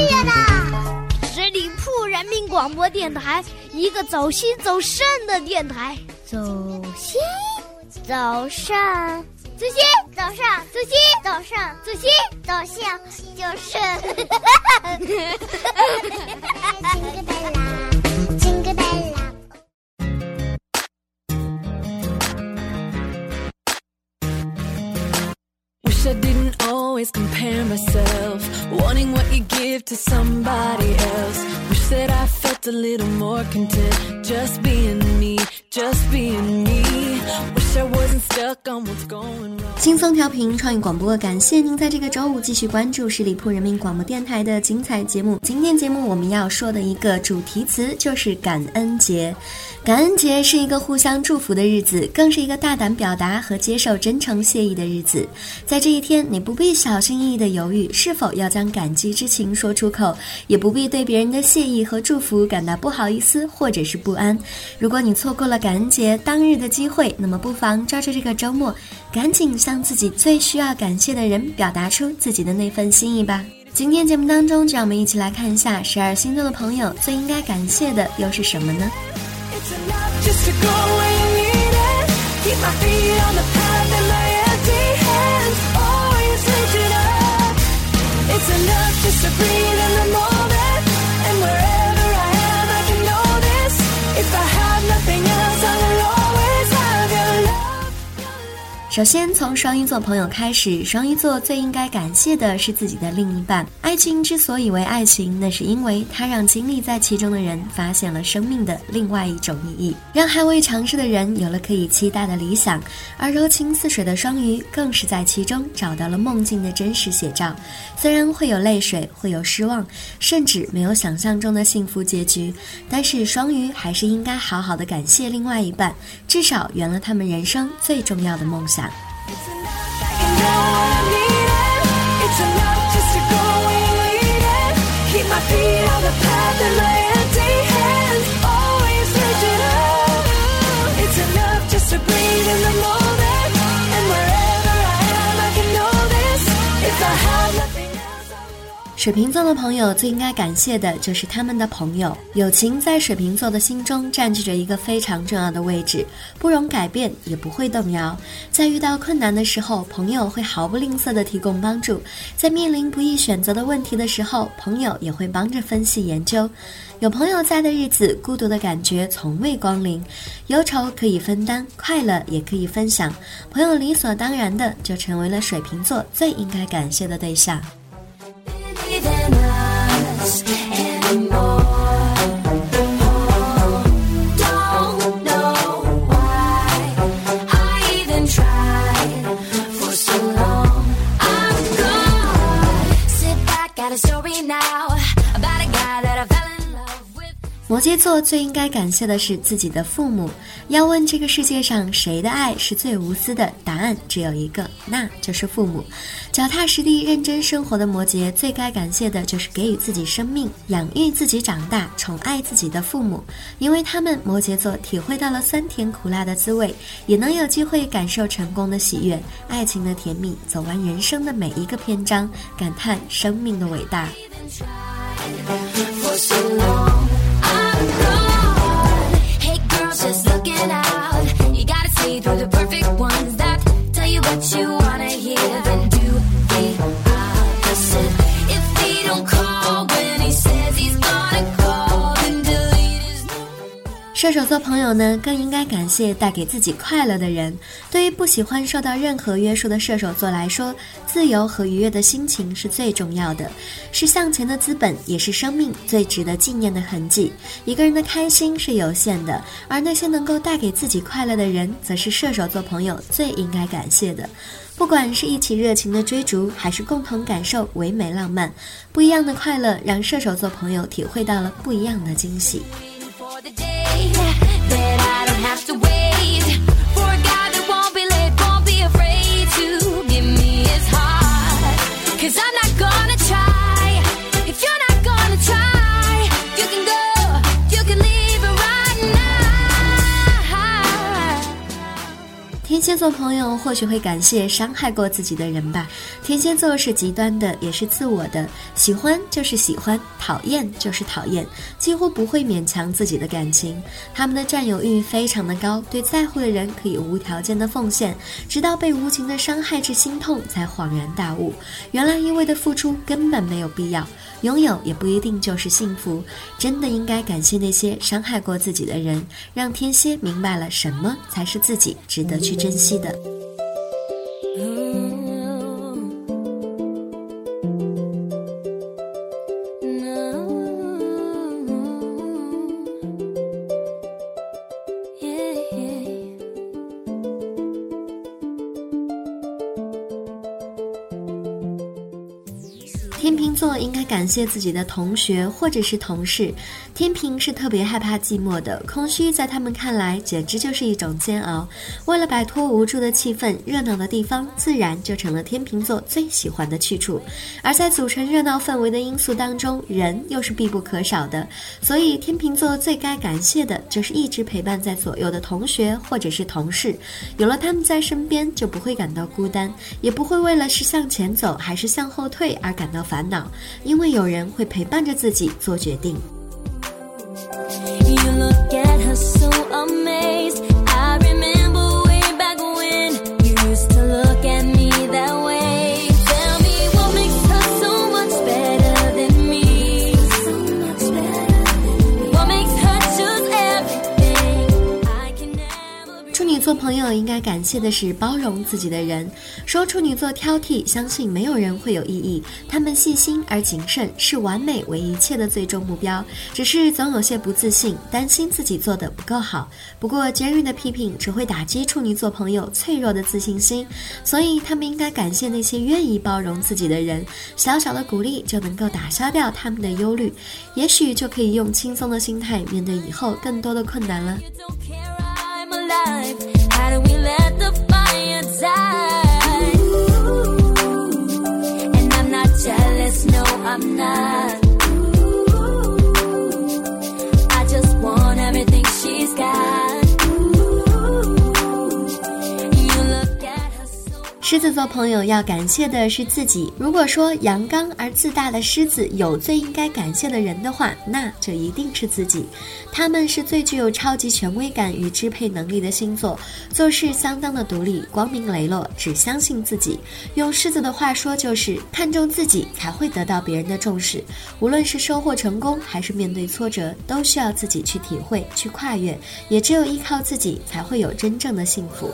月的十里铺人民广播电台，一个走心走肾的电台。走心走肾走心走肾走心走肾走心走心走肾。I didn't always compare myself, wanting what you give to somebody else. Wish that I felt a little more content, just being me, just being me. Wish I wasn't stuck on what's going wrong. 轻松调频创意广播，感谢您在这个周五继续关注十里铺人民广播电台的精彩节目。今天节目我们要说的一个主题词就是感恩节。感恩节是一个互相祝福的日子，更是一个大胆表达和接受真诚谢意的日子。在这一天，你不必小心翼翼地犹豫是否要将感激之情说出口，也不必对别人的谢意和祝福感到不好意思或者是不安。如果你错过了感恩节当日的机会，那么不妨抓住这个周末，赶紧向自己最需要感谢的人表达出自己的那份心意吧。今天节目当中，就让我们一起来看一下12星座的朋友最应该感谢的又是什么呢？It's enough just to go where you need it. Keep my feet on the path and my empty hands always reaching up. It's enough just to breathe in the moment. And wherever I am, I can know this. If I have nothing else, I will always have your love. 首先从双鱼座朋友开始，双鱼座最应该感谢的是自己的另一半。爱情之所以为爱情，那是因为它让经历在其中的人发现了生命的另外一种意义，让还未尝试的人有了可以期待的理想，而柔情似水的双鱼更是在其中找到了梦境的真实写照。虽然会有泪水，会有失望，甚至没有想象中的幸福结局，但是双鱼还是应该好好的感谢另外一半，至少圆了他们人生最重要的梦想。水瓶座的朋友最应该感谢的就是他们的朋友。友情在水瓶座的心中占据着一个非常重要的位置，不容改变，也不会动摇。在遇到困难的时候，朋友会毫不吝啬地提供帮助；在面临不易选择的问题的时候，朋友也会帮着分析研究。有朋友在的日子，孤独的感觉从未光临，忧愁可以分担，快乐也可以分享。朋友理所当然的就成为了水瓶座最应该感谢的对象。摩羯座最应该感谢的是自己的父母。要问这个世界上谁的爱是最无私的，答案只有一个，那就是父母。脚踏实地认真生活的摩羯最该感谢的就是给予自己生命、养育自己长大、宠爱自己的父母。因为他们，摩羯座体会到了酸甜苦辣的滋味，也能有机会感受成功的喜悦、爱情的甜蜜，走完人生的每一个篇章，感叹生命的伟大。射手座朋友呢，更应该感谢带给自己快乐的人。对于不喜欢受到任何约束的射手座来说，自由和愉悦的心情是最重要的，是向前的资本，也是生命最值得纪念的痕迹。一个人的开心是有限的，而那些能够带给自己快乐的人，则是射手座朋友最应该感谢的。不管是一起热情的追逐，还是共同感受唯美浪漫，不一样的快乐让射手座朋友体会到了不一样的惊喜。蝎座朋友或许会感谢伤害过自己的人吧。天蝎座是极端的，也是自我的，喜欢就是喜欢，讨厌就是讨厌，几乎不会勉强自己的感情。他们的占有欲非常的高，对在乎的人可以无条件的奉献，直到被无情的伤害至心痛，才恍然大悟，原来一味的付出根本没有必要，拥有也不一定就是幸福。真的应该感谢那些伤害过自己的人，让天蝎明白了什么才是自己值得去珍惜的。天秤座应该感谢自己的同学或者是同事。天秤是特别害怕寂寞的，空虚在他们看来简直就是一种煎熬。为了摆脱无助的气氛，热闹的地方自然就成了天秤座最喜欢的去处。而在组成热闹氛围的因素当中，人又是必不可少的，所以天秤座最该感谢的就是一直陪伴在左右的同学或者是同事。有了他们在身边，就不会感到孤单，也不会为了是向前走还是向后退而感到烦恼，因为有人会陪伴着自己做决定。做朋友应该感谢的是包容自己的人。说处女座挑剔，相信没有人会有异议。他们细心而谨慎，视完美为一切的最终目标，只是总有些不自信，担心自己做得不够好。不过尖锐的批评只会打击处女座朋友脆弱的自信心，所以他们应该感谢那些愿意包容自己的人。小小的鼓励就能够打消掉他们的忧虑，也许就可以用轻松的心态面对以后更多的困难了。How do we let the fire die? Ooh, and I'm not jealous, no, I'm not. Ooh, I just want everything she's got.狮子座朋友要感谢的是自己。如果说阳刚而自大的狮子有最应该感谢的人的话，那就一定是自己。他们是最具有超级权威感与支配能力的星座，做事相当的独立，光明磊落，只相信自己。用狮子的话说，就是看重自己才会得到别人的重视。无论是收获成功还是面对挫折，都需要自己去体会，去跨越，也只有依靠自己才会有真正的幸福。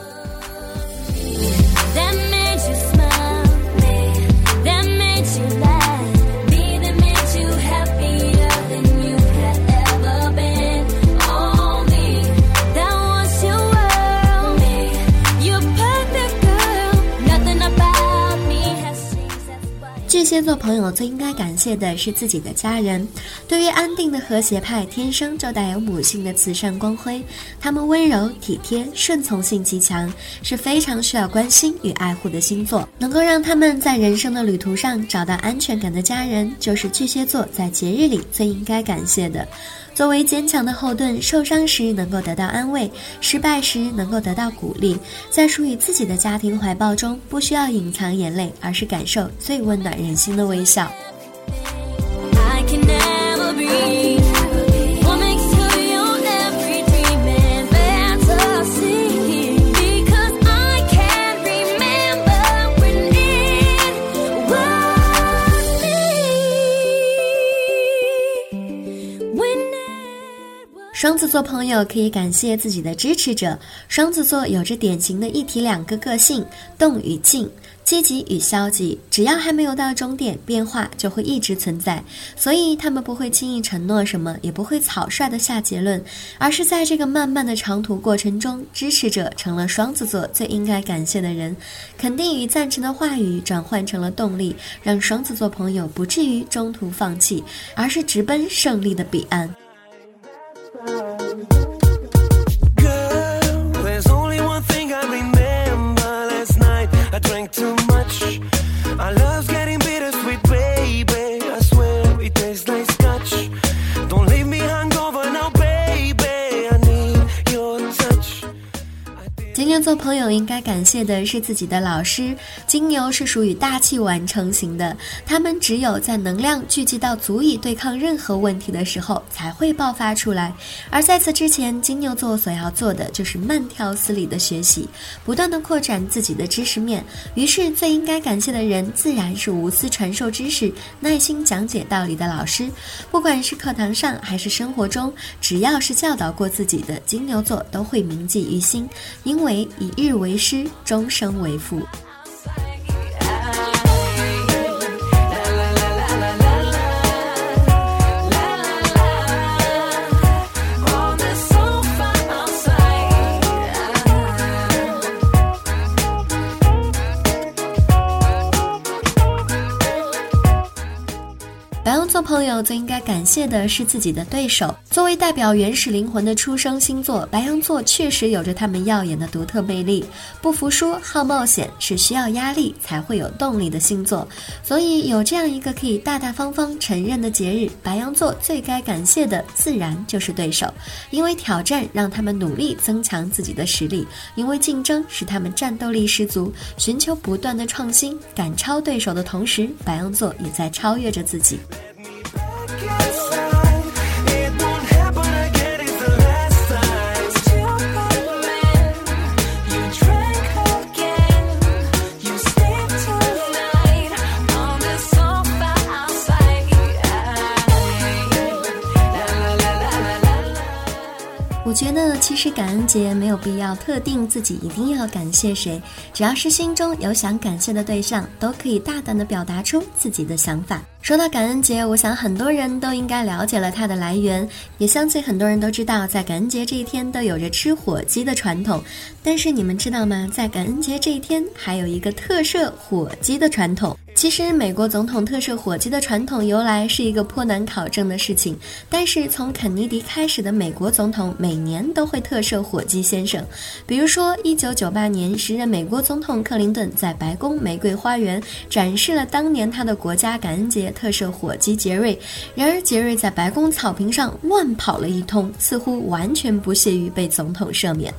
巨蟹座朋友最应该感谢的是自己的家人。对于安定的和谐派，天生就带有母性的慈善光辉。他们温柔体贴，顺从性极强，是非常需要关心与爱护的星座。能够让他们在人生的旅途上找到安全感的家人，就是巨蟹座在节日里最应该感谢的。作为坚强的后盾，受伤时能够得到安慰，失败时能够得到鼓励。在属于自己的家庭怀抱中，不需要隐藏眼泪，而是感受最温暖人心的微笑。双子座朋友可以感谢自己的支持者。双子座有着典型的一体两个个性，动与静，积极与消极，只要还没有到终点，变化就会一直存在。所以他们不会轻易承诺什么，也不会草率的下结论，而是在这个漫漫的长途过程中，支持者成了双子座最应该感谢的人。肯定与赞成的话语转换成了动力，让双子座朋友不至于中途放弃，而是直奔胜利的彼岸。的朋友应该感谢的是自己的老师。金牛是属于大器晚成型的，他们只有在能量聚集到足以对抗任何问题的时候才会爆发出来，而在此之前，金牛座所要做的就是慢条斯理的学习，不断的扩展自己的知识面。于是最应该感谢的人自然是无私传授知识、耐心讲解道理的老师。不管是课堂上还是生活中，只要是教导过自己的，金牛座都会铭记于心，因为一日为师，终生为父。做朋友最应该感谢的是自己的对手。作为代表原始灵魂的出生星座，白羊座确实有着他们耀眼的独特魅力。不服输、好冒险，是需要压力才会有动力的星座，所以有这样一个可以大大方方承认的节日，白羊座最该感谢的自然就是对手。因为挑战让他们努力增强自己的实力，因为竞争使他们战斗力十足，寻求不断的创新，赶超对手的同时，白羊座也在超越着自己。我觉得其实感恩节没有必要特定自己一定要感谢谁，只要是心中有想感谢的对象，都可以大胆地表达出自己的想法。说到感恩节，我想很多人都应该了解了它的来源，也相信很多人都知道在感恩节这一天都有着吃火鸡的传统。但是你们知道吗，在感恩节这一天还有一个特赦火鸡的传统。其实美国总统特赦火鸡的传统由来是一个颇难考证的事情，但是从肯尼迪开始的美国总统每年都会特赦火鸡先生。比如说1998年时任美国总统克林顿在白宫玫瑰花园展示了当年他的国家感恩节特赦火鸡杰瑞，然而杰瑞在白宫草坪上乱跑了一通，似乎完全不屑于被总统赦免。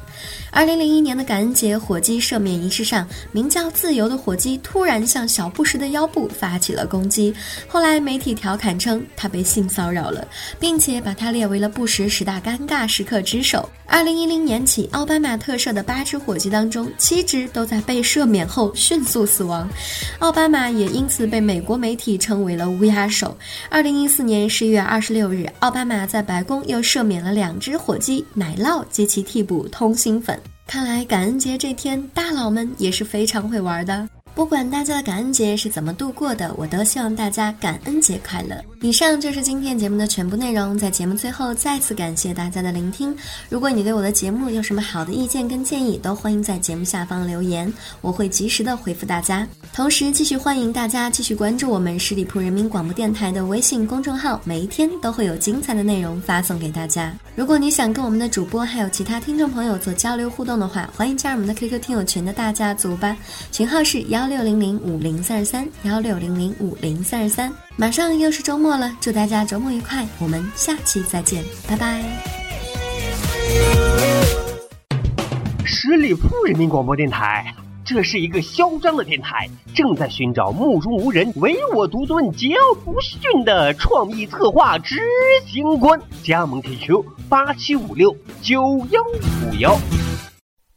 2001年的感恩节火鸡赦免仪式上，名叫自由的火鸡突然向小布什的腰部发起了攻击，后来媒体调侃称他被性骚扰了，并且把他列为了布什十大尴尬时刻之首。2010年起，奥巴马特赦的8只火鸡当中，7只都在被赦免后迅速死亡，奥巴马也因此被美国媒体称为了乌鸦手。2014年11月26日，奥巴马在白宫又赦免了2只火鸡奶酪及其替补通心粉。看来感恩节这天大佬们也是非常会玩的。不管大家的感恩节是怎么度过的，我都希望大家感恩节快乐。以上就是今天节目的全部内容，在节目最后再次感谢大家的聆听。如果你对我的节目有什么好的意见跟建议，都欢迎在节目下方留言，我会及时的回复大家。同时继续欢迎大家继续关注我们十里铺人民广播电台的微信公众号，每一天都会有精彩的内容发送给大家。如果你想跟我们的主播还有其他听众朋友做交流互动的话，欢迎加入我们的 QQ 听友群的大家族吧，群号是16005033，16005033。马上又是周末了，祝大家周末愉快，我们下期再见，拜拜。十里铺人民广播电台，这是一个嚣张的电台，正在寻找目中无人、唯我独尊、桀骜不驯的创意策划执行官。加盟 QQ 87569151。